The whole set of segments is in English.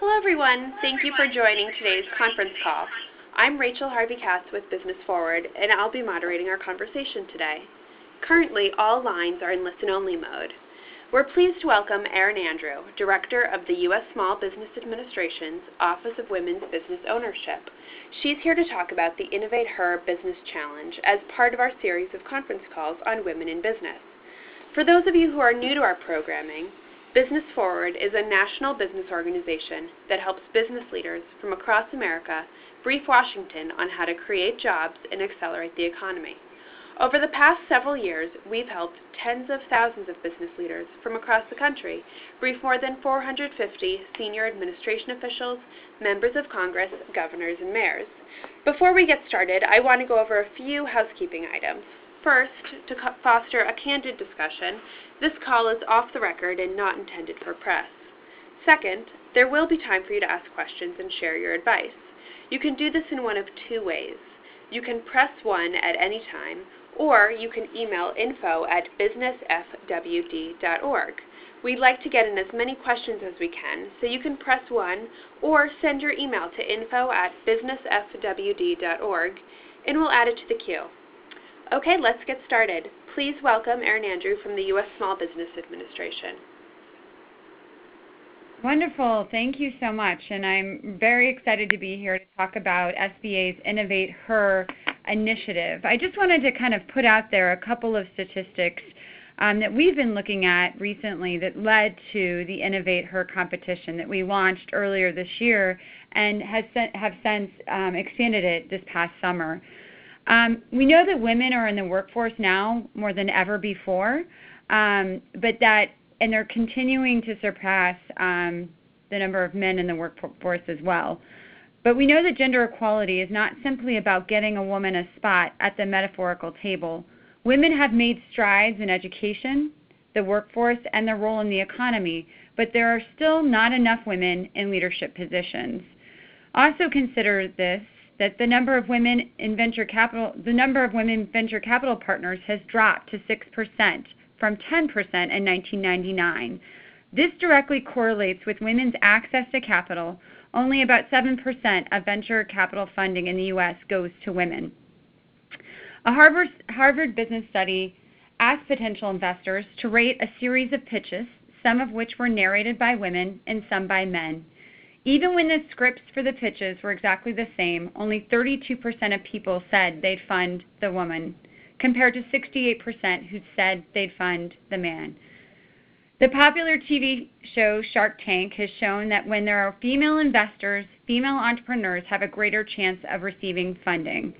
Hello everyone, thank you for joining today's conference call. I'm Rachel Harvey-Cass with Business Forward, and I'll be moderating our conversation today. Currently, all lines are in listen-only mode. We're pleased to welcome Erin Andrew, Director of the U.S. Small Business Administration's Office of Women's Business Ownership. She's here to talk about the Innovate Her Business Challenge as part of our series of conference calls on women in business. For those of you who are new to our programming, Business Forward is a national business organization that helps business leaders from across America brief Washington on how to create jobs and accelerate the economy. Over the past several years, we've helped tens of thousands of business leaders from across the country brief more than 450 senior administration officials, members of Congress, governors, and mayors. Before we get started, I want to go over a few housekeeping items. First, to foster a candid discussion, this call is off the record and not intended for press. Second, there will be time for you to ask questions and share your advice. You can do this in one of two ways. You can press 1 at any time, or you can email info@businessfwd.org. We'd like to get in as many questions as we can, so you can press 1 or send your email to info@businessfwd.org, and we'll add it to the queue. Okay, let's get started. Please welcome Erin Andrew from the U.S. Small Business Administration. Wonderful. Thank you so much. And I'm very excited to be here to talk about SBA's Innovate Her initiative. I just wanted to kind of put out there a couple of statistics that we've been looking at recently that led to the Innovate Her competition that we launched earlier this year and have since expanded it this past summer. We know that women are in the workforce now more than ever before, and they're continuing to surpass the number of men in the workforce as well. But we know that gender equality is not simply about getting a woman a spot at the metaphorical table. Women have made strides in education, the workforce, and their role in the economy, but there are still not enough women in leadership positions. Also consider this, that the number of women venture capital partners has dropped to 6% from 10% in 1999. This directly correlates with women's access to capital. Only about 7% of venture capital funding in the U.S. goes to women. A Harvard business study asked potential investors to rate a series of pitches, some of which were narrated by women and some by men. Even when the scripts for the pitches were exactly the same, only 32% of people said they'd fund the woman, compared to 68% who said they'd fund the man. The popular TV show Shark Tank has shown that when there are female investors, female entrepreneurs have a greater chance of receiving funding.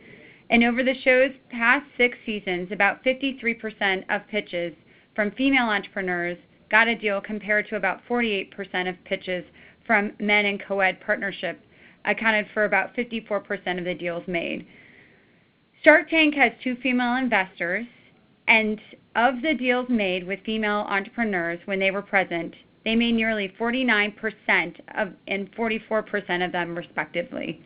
And over the show's past 6 seasons, about 53% of pitches from female entrepreneurs got a deal compared to about 48% of pitches from men and co-ed partnership, accounted for about 54% of the deals made. Shark Tank has 2 female investors, and of the deals made with female entrepreneurs when they were present, they made nearly 49% and 44% of them respectively.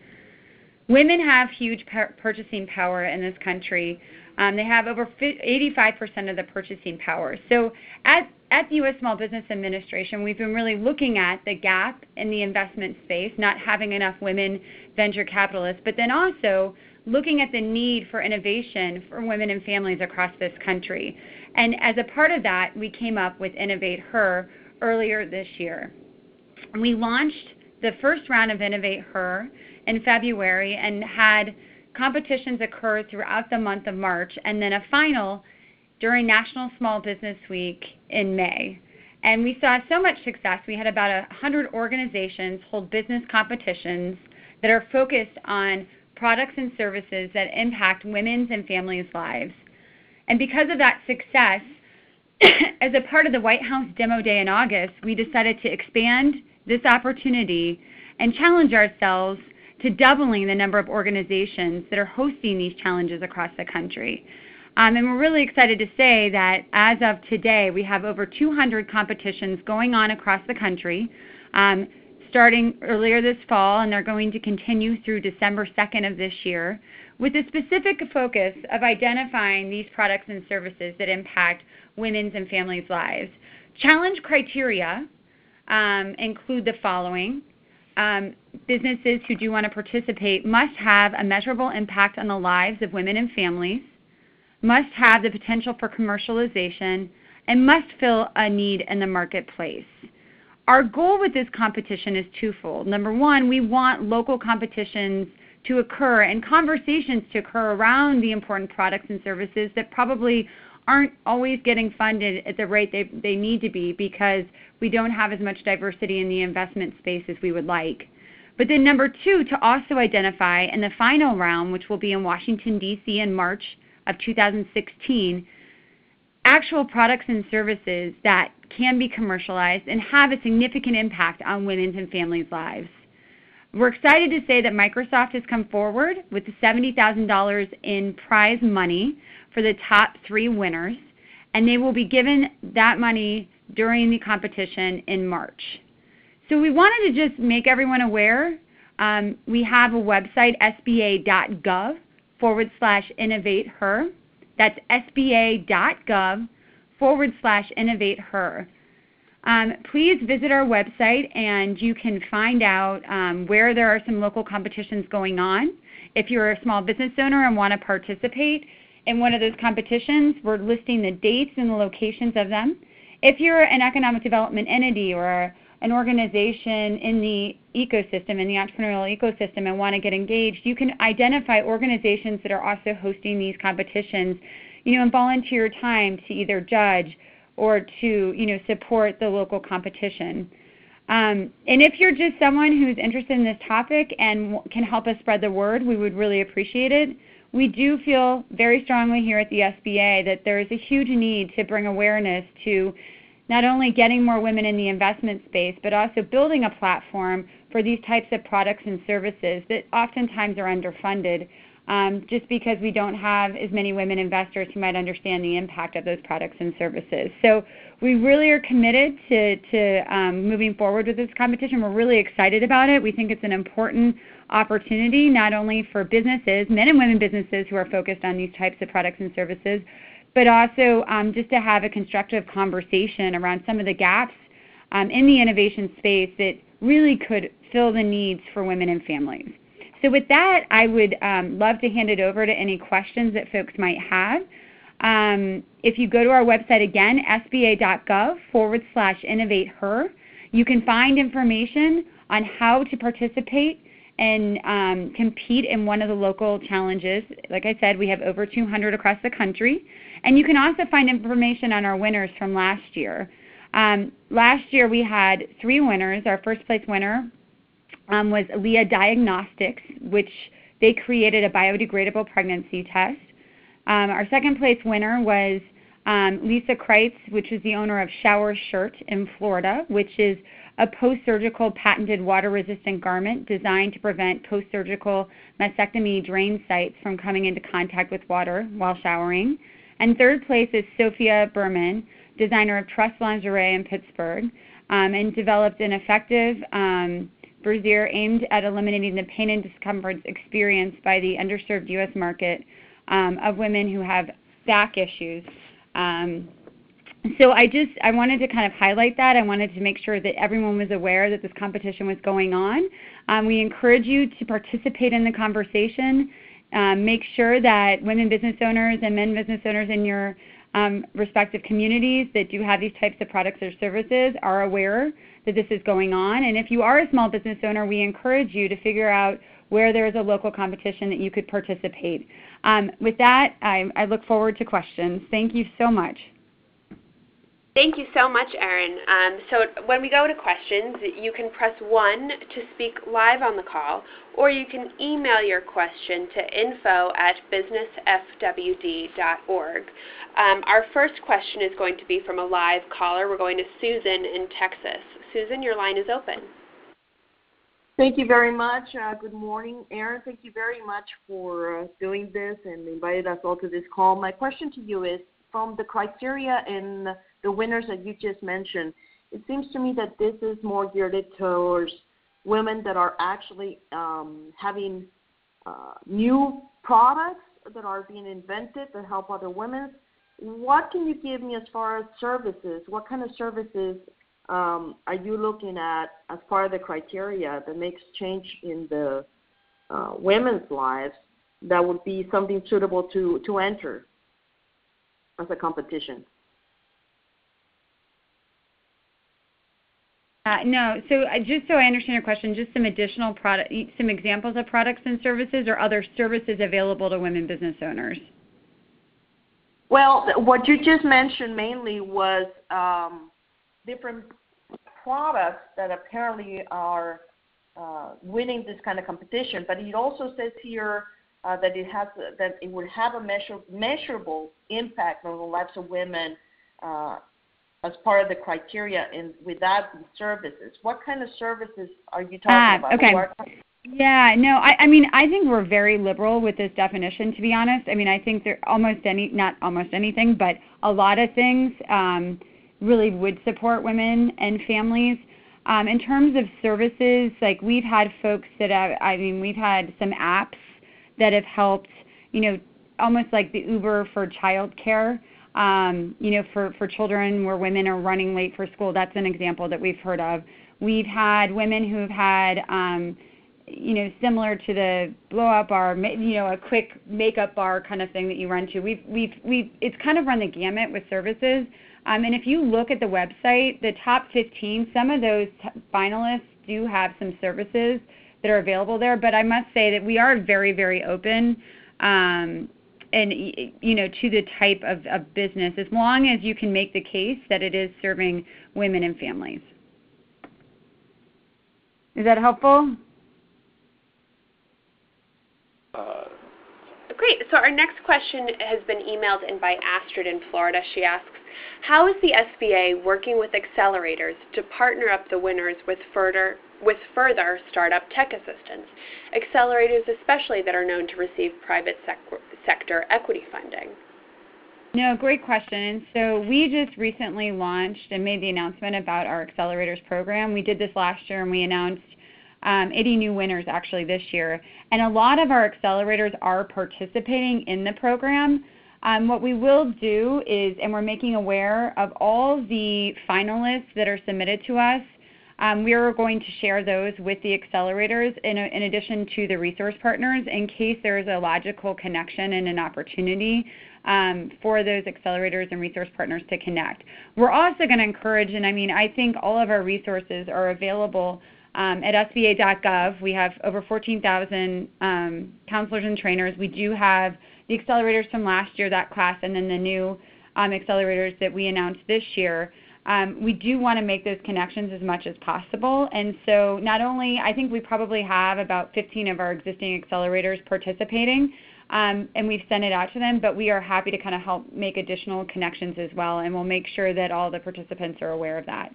Women have huge purchasing power in this country. They have over 85% of the purchasing power. So at the U.S. Small Business Administration, we've been really looking at the gap in the investment space, not having enough women venture capitalists, but then also looking at the need for innovation for women and families across this country. And as a part of that, we came up with Innovate Her earlier this year. We launched the first round of Innovate Her in February and had competitions occur throughout the month of March, and then a final during National Small Business Week in May. And we saw so much success. We had about 100 organizations hold business competitions that are focused on products and services that impact women's and families' lives. And because of that success, as a part of the White House Demo Day in August, we decided to expand this opportunity and challenge ourselves to doubling the number of organizations that are hosting these challenges across the country. And we're really excited to say that as of today, we have over 200 competitions going on across the country, starting earlier this fall, and they're going to continue through December 2nd of this year, with a specific focus of identifying these products and services that impact women's and families' lives. Challenge criteria include the following. businesses who do want to participate must have a measurable impact on the lives of women and families, must have the potential for commercialization, and must fill a need in the marketplace. Our goal with this competition is twofold. Number one, we want local competitions to occur and conversations to occur around the important products and services that probably aren't always getting funded at the rate they need to be because we don't have as much diversity in the investment space as we would like. But then number two, to also identify in the final round, which will be in Washington, D.C. in March of 2016, actual products and services that can be commercialized and have a significant impact on women's and families' lives. We're excited to say that Microsoft has come forward with the $70,000 in prize money for the top three winners, and they will be given that money during the competition in March. So we wanted to just make everyone aware. We have a website, sba.gov/innovateher. That's sba.gov/innovateher. Please visit our website and you can find out where there are some local competitions going on. If you're a small business owner and want to participate in one of those competitions, we're listing the dates and the locations of them. If you're an economic development entity or an organization in the ecosystem, in the entrepreneurial ecosystem, and want to get engaged, you can identify organizations that are also hosting these competitions, and volunteer your time to either judge or to support the local competition. And if you're just someone who's interested in this topic and can help us spread the word, we would really appreciate it. We do feel very strongly here at the SBA that there is a huge need to bring awareness to not only getting more women in the investment space, but also building a platform for these types of products and services that oftentimes are underfunded just because we don't have as many women investors who might understand the impact of those products and services. So we really are committed to moving forward with this competition. We're really excited about it. We think it's an important opportunity not only for businesses, men and women businesses who are focused on these types of products and services, but also just to have a constructive conversation around some of the gaps in the innovation space that really could fill the needs for women and families. So with that, I would love to hand it over to any questions that folks might have. If you go to our website again, sba.gov/innovateher, you can find information on how to participate and compete in one of the local challenges. Like I said, we have over 200 across the country. And you can also find information on our winners from last year. Last year we had three winners. Our first place winner was Leah Diagnostics, which they created a biodegradable pregnancy test. Our second place winner was Lisa Kreitz, which is the owner of Shower Shirt in Florida, which is a post-surgical patented water-resistant garment designed to prevent post-surgical mastectomy drain sites from coming into contact with water while showering. And third place is Sophia Berman, designer of Trust Lingerie in Pittsburgh, and developed an effective brassiere aimed at eliminating the pain and discomforts experienced by the underserved U.S. market of women who have back issues. So I wanted to kind of highlight that. I wanted to make sure that everyone was aware that this competition was going on. We encourage you to participate in the conversation. Make sure that women business owners and men business owners in your respective communities that do have these types of products or services are aware that this is going on. And if you are a small business owner, we encourage you to figure out where there is a local competition that you could participate. With that, I look forward to questions. Thank you so much. Thank you so much, Erin. So when we go to questions, you can press 1 to speak live on the call, or you can email your question to info@businessfwd.org. Our first question is going to be from a live caller. We're going to Susan in Texas. Susan, your line is open. Thank you very much. Good morning, Erin. Thank you very much for doing this and invited us all to this call. My question to you is, from the criteria in the winners that you just mentioned, it seems to me that this is more geared towards women that are actually having new products that are being invented that help other women. What can you give me as far as services? What kind of services are you looking at as part of the criteria that makes change in the women's lives that would be something suitable to enter as a competition? No. So just so I understand your question, just some additional product, some examples of products and services or other services available to women business owners? Well, what you just mentioned mainly was different products that apparently are winning this kind of competition, but it also says here that it has that it would have a measurable impact on the lives of women as part of the criteria and without these services. What kind of services are you talking about? Okay. Yeah, no, I mean, I think we're very liberal with this definition, to be honest. I mean, I think there not almost anything, but a lot of things really would support women and families. In terms of services, like we've had folks that have, I mean, we've had some apps that have helped, you know, almost like the Uber for childcare. You know, for children where women are running late for school, that's an example that we've heard of. We've had women who've had, you know, similar to the blow-up bar, you know, a quick makeup bar kind of thing that you run to. It's kind of run the gamut with services. And if you look at the website, the top 15, some of those finalists do have some services that are available there. But I must say that we are very, very open. And, you know, to the type of business, as long as you can make the case that it is serving women and families. Is that helpful? Great. So our next question has been emailed in by Astrid in Florida. She asks, how is the SBA working with accelerators to partner up the winners with further startup tech assistance, accelerators especially that are known to receive private sector equity funding? No, great question. So we just recently launched and made the announcement about our accelerators program. We did this last year, and we announced 80 new winners actually this year. And a lot of our accelerators are participating in the program. What we will do is, and we're making aware of all the finalists that are submitted to us, we are going to share those with the accelerators in addition to the resource partners in case there is a logical connection and an opportunity for those accelerators and resource partners to connect. We're also going to encourage, and I mean, I think all of our resources are available at SBA.gov. We have over 14,000 counselors and trainers. We do have the accelerators from last year, that class, and then the new accelerators that we announced this year. We do want to make those connections as much as possible. And so not only, I think we probably have about 15 of our existing accelerators participating, and we've sent it out to them, but we are happy to kind of help make additional connections as well, and we'll make sure that all the participants are aware of that.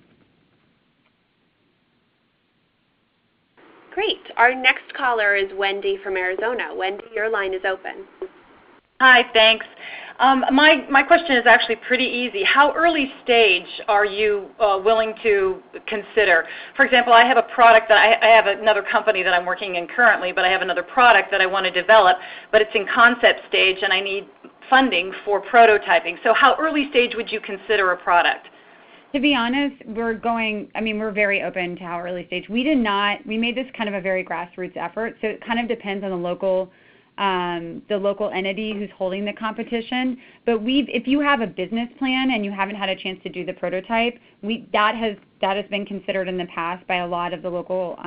Great. Our next caller is Wendy from Arizona. Wendy, your line is open. Hi, thanks. My question is actually pretty easy. How early stage are you willing to consider? For example, I have a product that I have another company that I'm working in currently, but I have another product that I want to develop, but it's in concept stage and I need funding for prototyping. So how early stage would you consider a product? To be honest, we're very open to how early stage. We made this kind of a very grassroots effort, so it kind of depends on the local entity who's holding the competition. But if you have a business plan and you haven't had a chance to do the prototype, that has been considered in the past by a lot of the local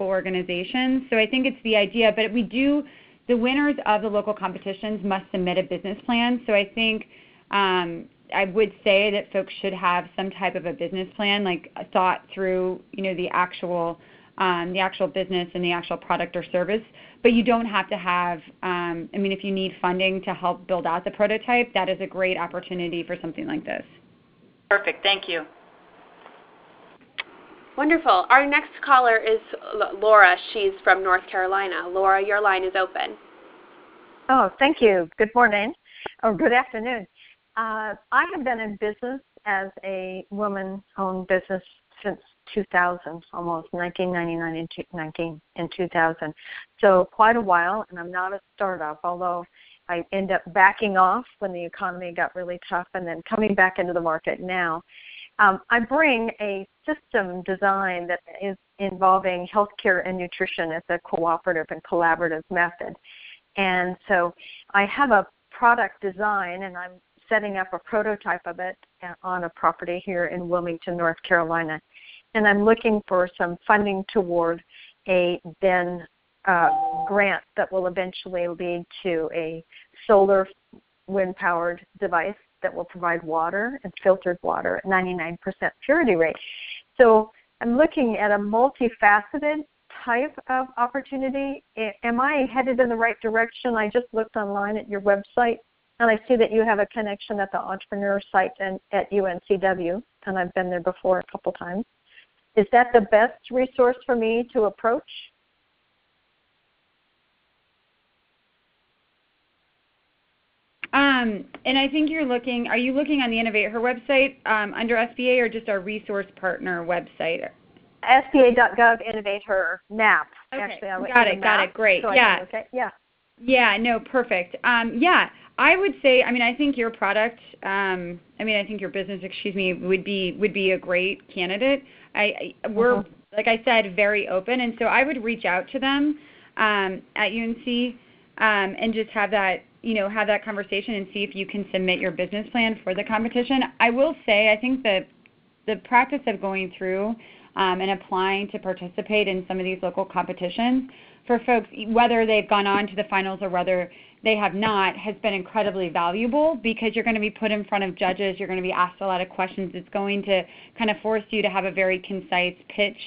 organizations. So I think it's the idea. But the winners of the local competitions must submit a business plan. So I think I would say that folks should have some type of a business plan, like thought through, you know, the actual business and the actual product or service. But you don't have to have, if you need funding to help build out the prototype, that is a great opportunity for something like this. Perfect. Thank you. Wonderful. Our next caller is Laura. She's from North Carolina. Laura, your line is open. Oh, thank you. Good morning or good afternoon. I have been in business as a woman-owned business since 2000, almost 1999 and 2000. So quite a while, and I'm not a startup, although I end up backing off when the economy got really tough and then coming back into the market now. I bring a system design that is involving healthcare and nutrition as a cooperative and collaborative method. And so I have a product design, and I'm setting up a prototype of it on a property here in Wilmington, North Carolina. And I'm looking for some funding toward a then grant that will eventually lead to a solar wind-powered device that will provide water and filtered water at 99% purity rate. So I'm looking at a multifaceted type of opportunity. Am I headed in the right direction? I just looked online at your website, and I see that you have a connection at the entrepreneur site and at UNCW, and I've been there before a couple times. Is that the best resource for me to approach? And I think you're looking, are you looking on the Innovate Her website under SBA or just our resource partner website? SBA.gov, Innovate Her, NAP. Okay. Actually, I'll got it, great. So yeah. Yeah, no, perfect. Yeah, I would say, I mean, I think your product, I think your business, would be a great candidate. We're, like I said, very open, and so I would reach out to them at UNC and just have that conversation and see if you can submit your business plan for the competition. I will say I think that the practice of going through and applying to participate in some of these local competitions for folks, whether they've gone on to the finals or whether they have not, has been incredibly valuable because you're going to be put in front of judges. You're going to be asked a lot of questions. It's going to kind of force you to have a very concise pitch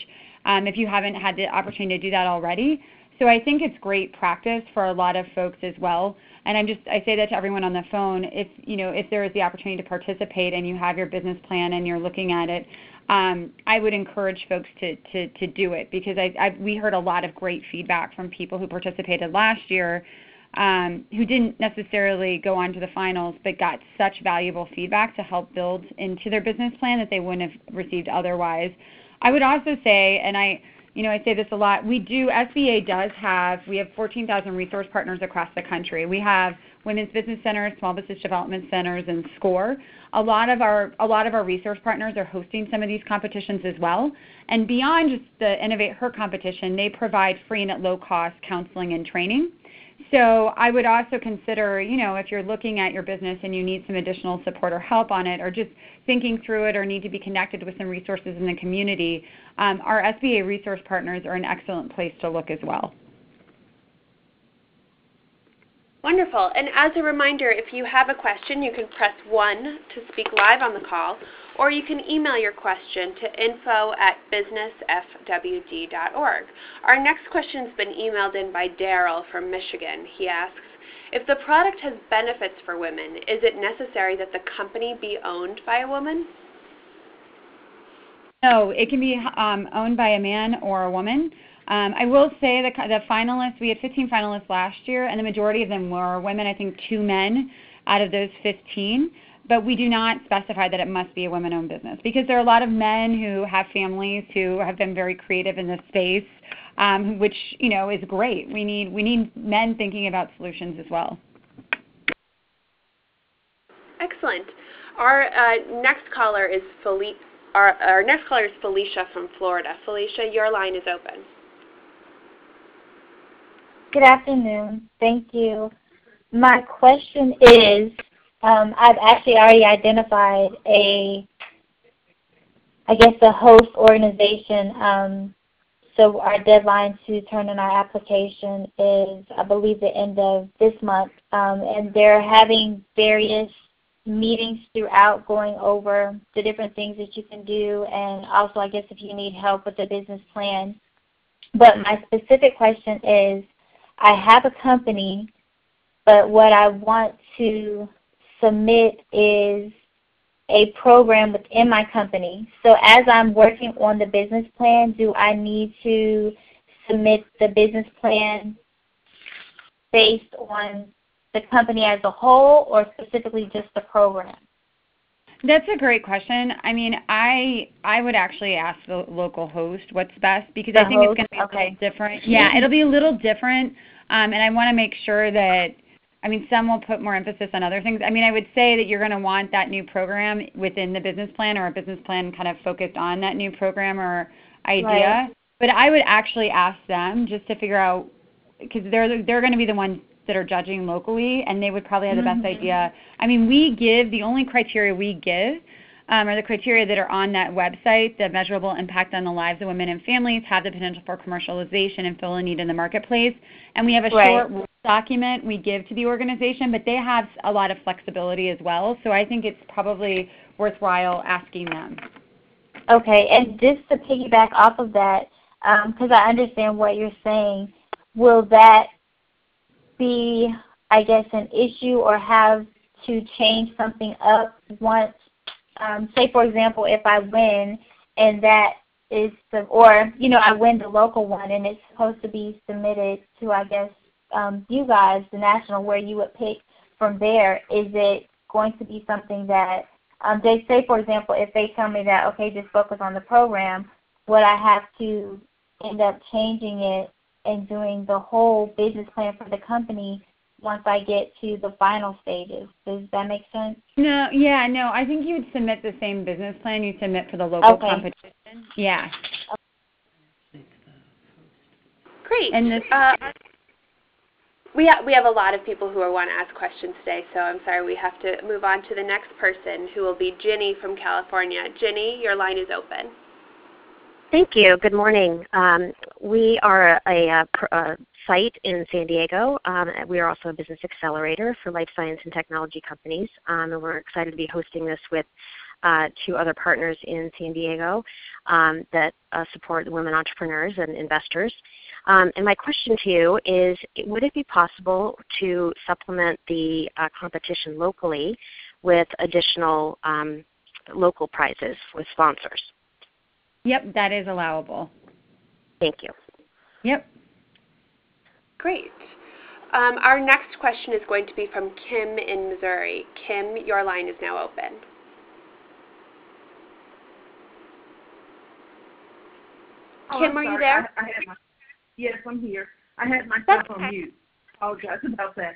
if you haven't had the opportunity to do that already. So I think it's great practice for a lot of folks as well. And I say that to everyone on the phone. If there is the opportunity to participate and you have your business plan and you're looking at it, I would encourage folks to do it because we heard a lot of great feedback from people who participated last year who didn't necessarily go on to the finals but got such valuable feedback to help build into their business plan that they wouldn't have received otherwise. I would also say, and I say this a lot. We have 14,000 resource partners across the country. We have women's business centers, small business development centers, and SCORE. A lot of our resource partners are hosting some of these competitions as well. And beyond just the Innovate Her competition, they provide free and at low cost counseling and training. So I would also consider, if you're looking at your business and you need some additional support or help on it or just thinking through it or need to be connected with some resources in the community, our SBA resource partners are an excellent place to look as well. Wonderful. And as a reminder, if you have a question, you can press 1 to speak live on the call, or you can email your question to info@businessfwd.org. Our next question has been emailed in by Daryl from Michigan. He asks, if the product has benefits for women, is it necessary that the company be owned by a woman? No, it can be owned by a man or a woman. I will say that the finalists, we had 15 finalists last year, and the majority of them were women, I think 2 men out of those 15. But we do not specify that it must be a women-owned business because there are a lot of men who have families who have been very creative in this space, which is great. We need men thinking about solutions as well. Excellent. Our next caller is Felicia from Florida. Felicia, your line is open. Good afternoon. Thank you. My question is, I've actually already identified a host organization. So our deadline to turn in our application is, I believe, the end of this month. And they're having various meetings throughout going over the different things that you can do and also, I guess, if you need help with the business plan. But my specific question is, I have a company, but what I want to submit is a program within my company. So as I'm working on the business plan, do I need to submit the business plan based on the company as a whole or specifically just the program? That's a great question. I mean, I would actually ask the local host what's best because I think it's going to be a little different. Yeah, it'll be a little different, and I want to make sure that I mean, some will put more emphasis on other things. I mean, I would say that you're going to want that new program within the business plan, or a business plan kind of focused on that new program or idea. Right. But I would actually ask them just to figure out, because they're going to be the ones that are judging locally, and they would probably have the mm-hmm. best idea. I mean, we give, the only criteria we give are the criteria that are on that website: the measurable impact on the lives of women and families, have the potential for commercialization, and fill a need in the marketplace. And we have a short rules document we give to the organization, but they have a lot of flexibility as well. So I think it's probably worthwhile asking them. Okay, and just to piggyback off of that, because I understand what you're saying, will that be, I guess, an issue, or have to change something up once, say for example, if I win and that is, or you know, I win the local one and it's supposed to be submitted to, I guess, you guys, the national, where you would pick from there, is it going to be something that they say, for example, if they tell me that, okay, just focus on the program, would I have to end up changing it and doing the whole business plan for the company once I get to the final stages? Does that make sense? No, yeah, no. I think you would submit the same business plan you submit for the local competition. Yeah. Okay. Great. And this, we have a lot of people who want to ask questions today, so I'm sorry we have to move on to the next person, who will be Ginny from California. Ginny, your line is open. Thank you. Good morning. We are a site in San Diego. We are also a business accelerator for life science and technology companies, and we're excited to be hosting this with two other partners in San Diego that support women entrepreneurs and investors. And my question to you is, would it be possible to supplement the competition locally with additional local prizes with sponsors? Yep, that is allowable. Thank you. Yep. Great. Our next question is going to be from Kim in Missouri. Kim, your line is now open. Oh, Kim, are you there? Yes, I'm here. I had myself on mute. Apologize about that.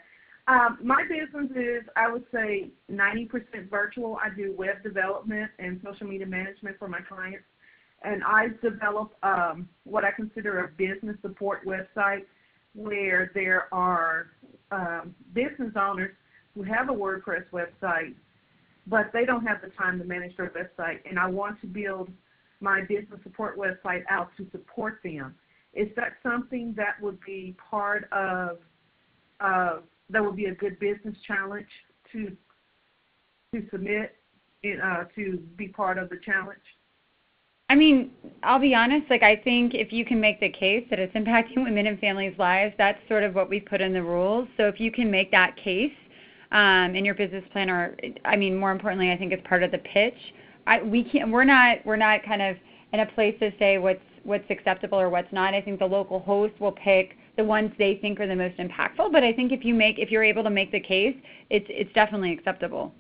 My business is, I would say, 90% virtual. I do web development and social media management for my clients. And I develop what I consider a business support website, where there are business owners who have a WordPress website, but they don't have the time to manage their website. And I want to build my business support website out to support them. Is that something that would be part of, that would be a good business challenge to submit, to be part of the challenge? I mean, I'll be honest, like, I think if you can make the case that it's impacting women and families' lives, that's sort of what we put in the rules. So if you can make that case in your business plan, or, I mean, more importantly, I think it's part of the pitch. We're not kind of in a place to say what's acceptable or what's not. I think the local host will pick the ones they think are the most impactful. But I think if you're able to make the case, it's definitely acceptable.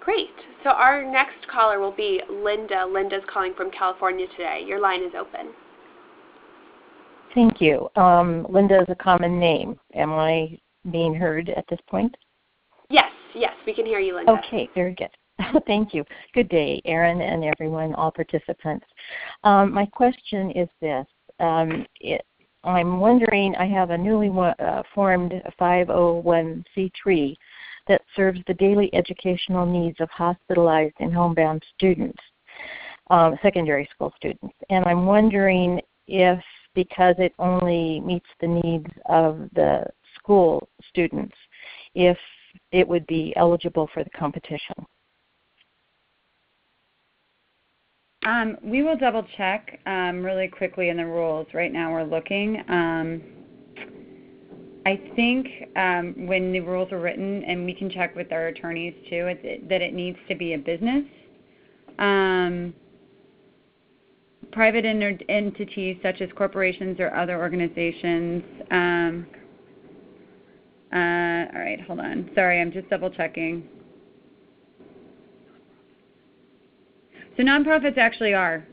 Great. So our next caller will be Linda. Linda's calling from California today. Your line is open. Thank you. Linda is a common name. Am I being heard at this point? Yes, we can hear you, Linda. Okay, very good. Thank you. Good day, Erin, and everyone, all participants. My question is this. I'm wondering, I have a newly formed 501c3 that serves the daily educational needs of hospitalized and homebound students, secondary school students. And I'm wondering if, because it only meets the needs of the school students, if it would be eligible for the competition. We will double check really quickly in the rules. Right now we're looking. I think when the rules are written, and we can check with our attorneys too, that it needs to be a business. Private entities such as corporations or other organizations. All right, hold on. Sorry, I'm just double checking. So nonprofits actually are.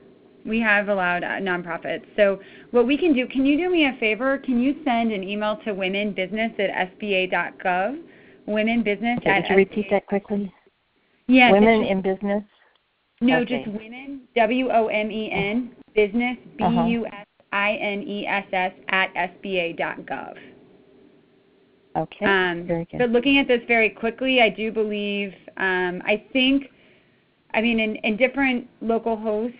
We have allowed nonprofits. So what we can do, can you do me a favor? Can you send an email to womenbusiness@sba.gov? Womenbusiness at SBA. Could you repeat that quickly? Yeah. Women in business? No, okay. Just women, WOMEN, business, BUSINESS @sba.gov. Okay, very good. But looking at this very quickly, I do believe, in different local hosts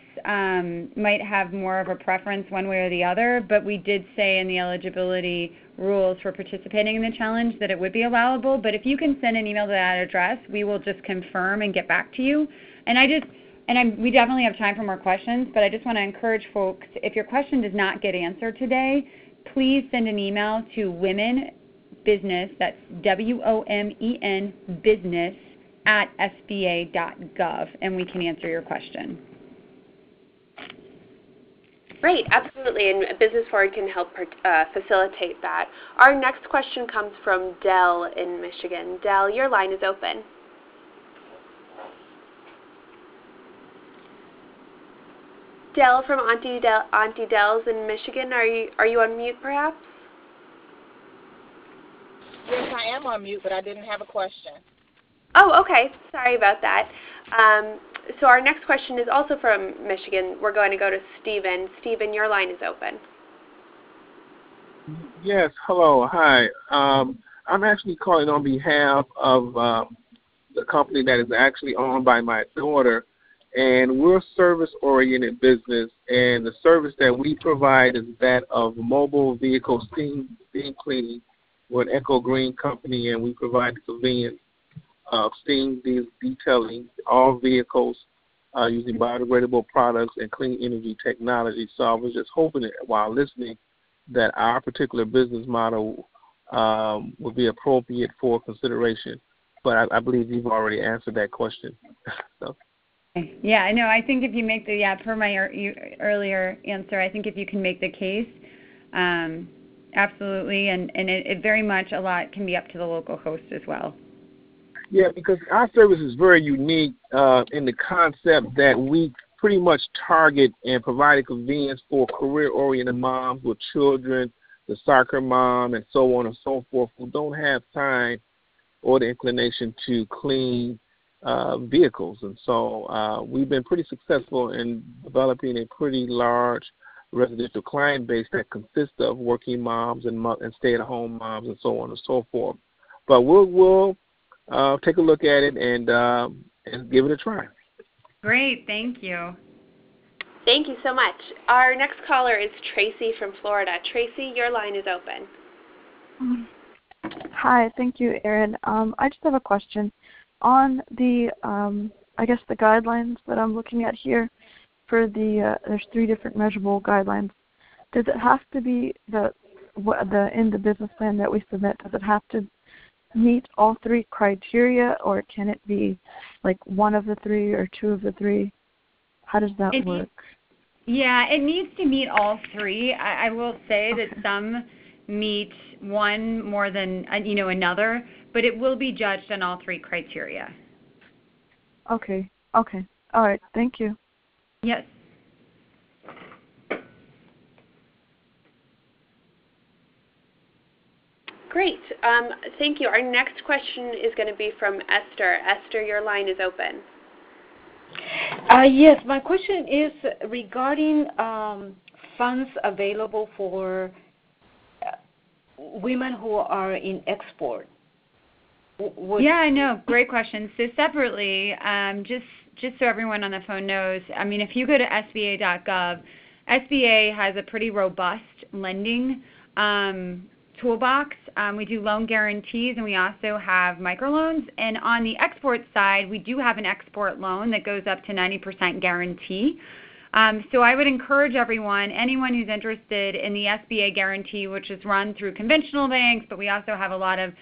might have more of a preference one way or the other, but we did say in the eligibility rules for participating in the challenge that it would be allowable. But if you can send an email to that address, we will just confirm and get back to you. We definitely have time for more questions, but I just want to encourage folks, if your question does not get answered today, please send an email to womenbusiness, that's WOMEN, business, @sba.gov, and we can answer your question. Great, absolutely, and Business Forward can help facilitate that. Our next question comes from Dell in Michigan. Dell, your line is open. Dell from Auntie Dell's in Michigan, are you on mute perhaps? Yes, I am on mute, but I didn't have a question. Oh, okay. Sorry about that. So our next question is also from Michigan. We're going to go to Stephen. Stephen, your line is open. Yes. Hello. Hi. I'm actually calling on behalf of the company that is actually owned by my daughter, and we're a service-oriented business, and the service that we provide is that of mobile vehicle steam cleaning with Echo Green Company, and we provide the convenience of steam detailing all vehicles using biodegradable products and clean energy technology. So I was just hoping that while listening that our particular business model would be appropriate for consideration. But I believe you've already answered that question. So. Yeah, I know. I think if you make earlier answer, I think if you can make the case, absolutely. And it very much a lot can be up to the local host as well. Yeah, because our service is very unique in the concept that we pretty much target and provide a convenience for career-oriented moms with children, the soccer mom, and so on and so forth, who don't have time or the inclination to clean vehicles. And so we've been pretty successful in developing a pretty large residential client base that consists of working moms and stay-at-home moms and so on and so forth. But we'll take a look at it and give it a try. Great. Thank you. Thank you so much. Our next caller is Tracy from Florida. Tracy, your line is open. Hi. Thank you, Erin. I just have a question. On the, the guidelines that I'm looking at here for the, there's 3 different measurable guidelines. Does it have to be in the business plan that we submit, does it have to meet all 3 criteria, or can it be like one of the 3 or 2 of the 3? How does that work? Yeah, it needs to meet all 3. I will say that some meet one more than another, but it will be judged on all 3 criteria. Okay. Okay. All right. Thank you. Yes. Great. Thank you. Our next question is going to be from Esther. Esther, your line is open. Yes, my question is regarding funds available for women who are in export. Yeah, I know. Great question. So separately, just so everyone on the phone knows, if you go to SBA.gov, SBA has a pretty robust lending toolbox. We do loan guarantees, and we also have microloans. And on the export side, we do have an export loan that goes up to 90% guarantee. So I would encourage anyone who's interested in the SBA guarantee, which is run through conventional banks, but we also have a lot of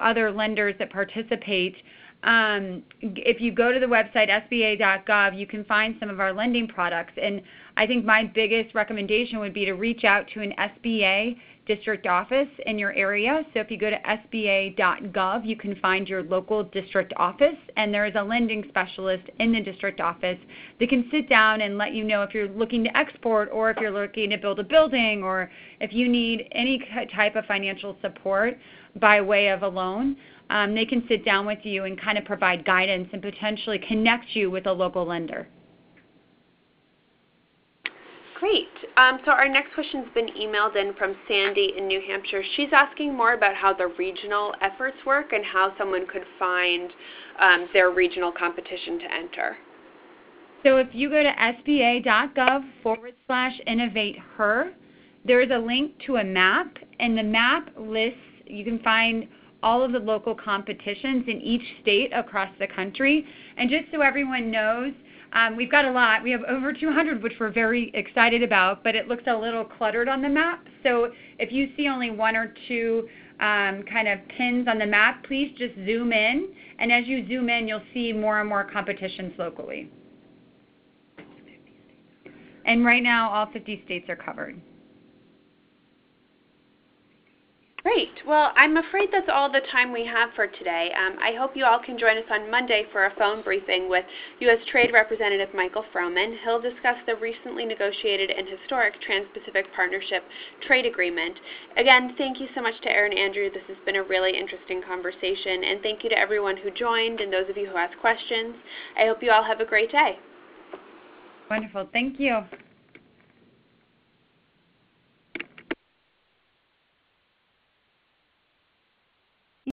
other lenders that participate. If you go to the website sba.gov, you can find some of our lending products. And I think my biggest recommendation would be to reach out to an SBA district office in your area. So if you go to sba.gov, you can find your local district office, and there is a lending specialist in the district office that can sit down and let you know if you're looking to export, or if you're looking to build a building, or if you need any type of financial support by way of a loan. They can sit down with you and kind of provide guidance and potentially connect you with a local lender. Great. So our next question's been emailed in from Sandy in New Hampshire. She's asking more about how the regional efforts work and how someone could find their regional competition to enter. So if you go to sba.gov/innovateher, there is a link to a map, and the map lists, you can find all of the local competitions in each state across the country. And just so everyone knows, we've got a lot. We have over 200, which we're very excited about, but it looks a little cluttered on the map. So if you see only one or two kind of pins on the map, please just zoom in. And as you zoom in, you'll see more and more competitions locally. And right now, all 50 states are covered. Great. Well, I'm afraid that's all the time we have for today. I hope you all can join us on Monday for a phone briefing with U.S. Trade Representative Michael Froman. He'll discuss the recently negotiated and historic Trans-Pacific Partnership Trade Agreement. Again, thank you so much to Erin Andrew. This has been a really interesting conversation, and thank you to everyone who joined and those of you who asked questions. I hope you all have a great day. Wonderful. Thank you.